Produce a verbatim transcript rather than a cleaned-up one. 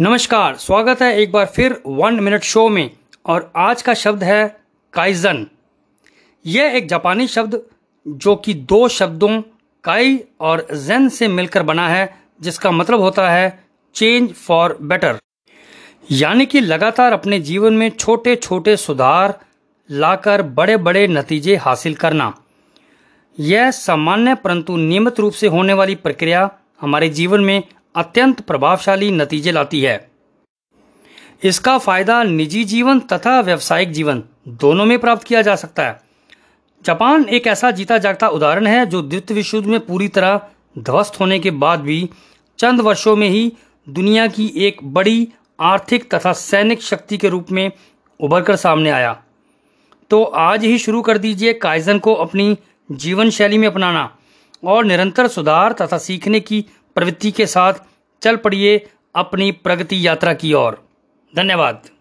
नमस्कार, स्वागत है एक बार फिर वन मिनट शो में। और आज का शब्द है काइजन। यह एक जापानी शब्द जो कि दो शब्दों काई और जेन से मिलकर बना है, जिसका मतलब होता है चेंज फॉर बेटर, यानी कि लगातार अपने जीवन में छोटे छोटे सुधार लाकर बड़े बड़े नतीजे हासिल करना। यह सामान्य परंतु नियमित रूप से होने वाली प्रक्रिया हमारे जीवन में अत्यंत प्रभावशाली नतीजे लाती है। इसका फायदा निजी जीवन तथा व्यावसायिक जीवन दोनों में प्राप्त किया जा सकता है। जापान एक ऐसा जीता जागता उदाहरण है जो द्वितीय विश्व युद्ध में पूरी तरह ध्वस्त होने के बाद भी चंद वर्षों में ही दुनिया की एक बड़ी आर्थिक तथा सैनिक शक्ति के रूप में उभर कर सामने आया। तो आज ही शुरू कर दीजिए काइजन को अपनी जीवन शैली में अपनाना और निरंतर सुधार तथा सीखने की प्रवृत्ति के साथ चल पड़िए अपनी प्रगति यात्रा की ओर। धन्यवाद।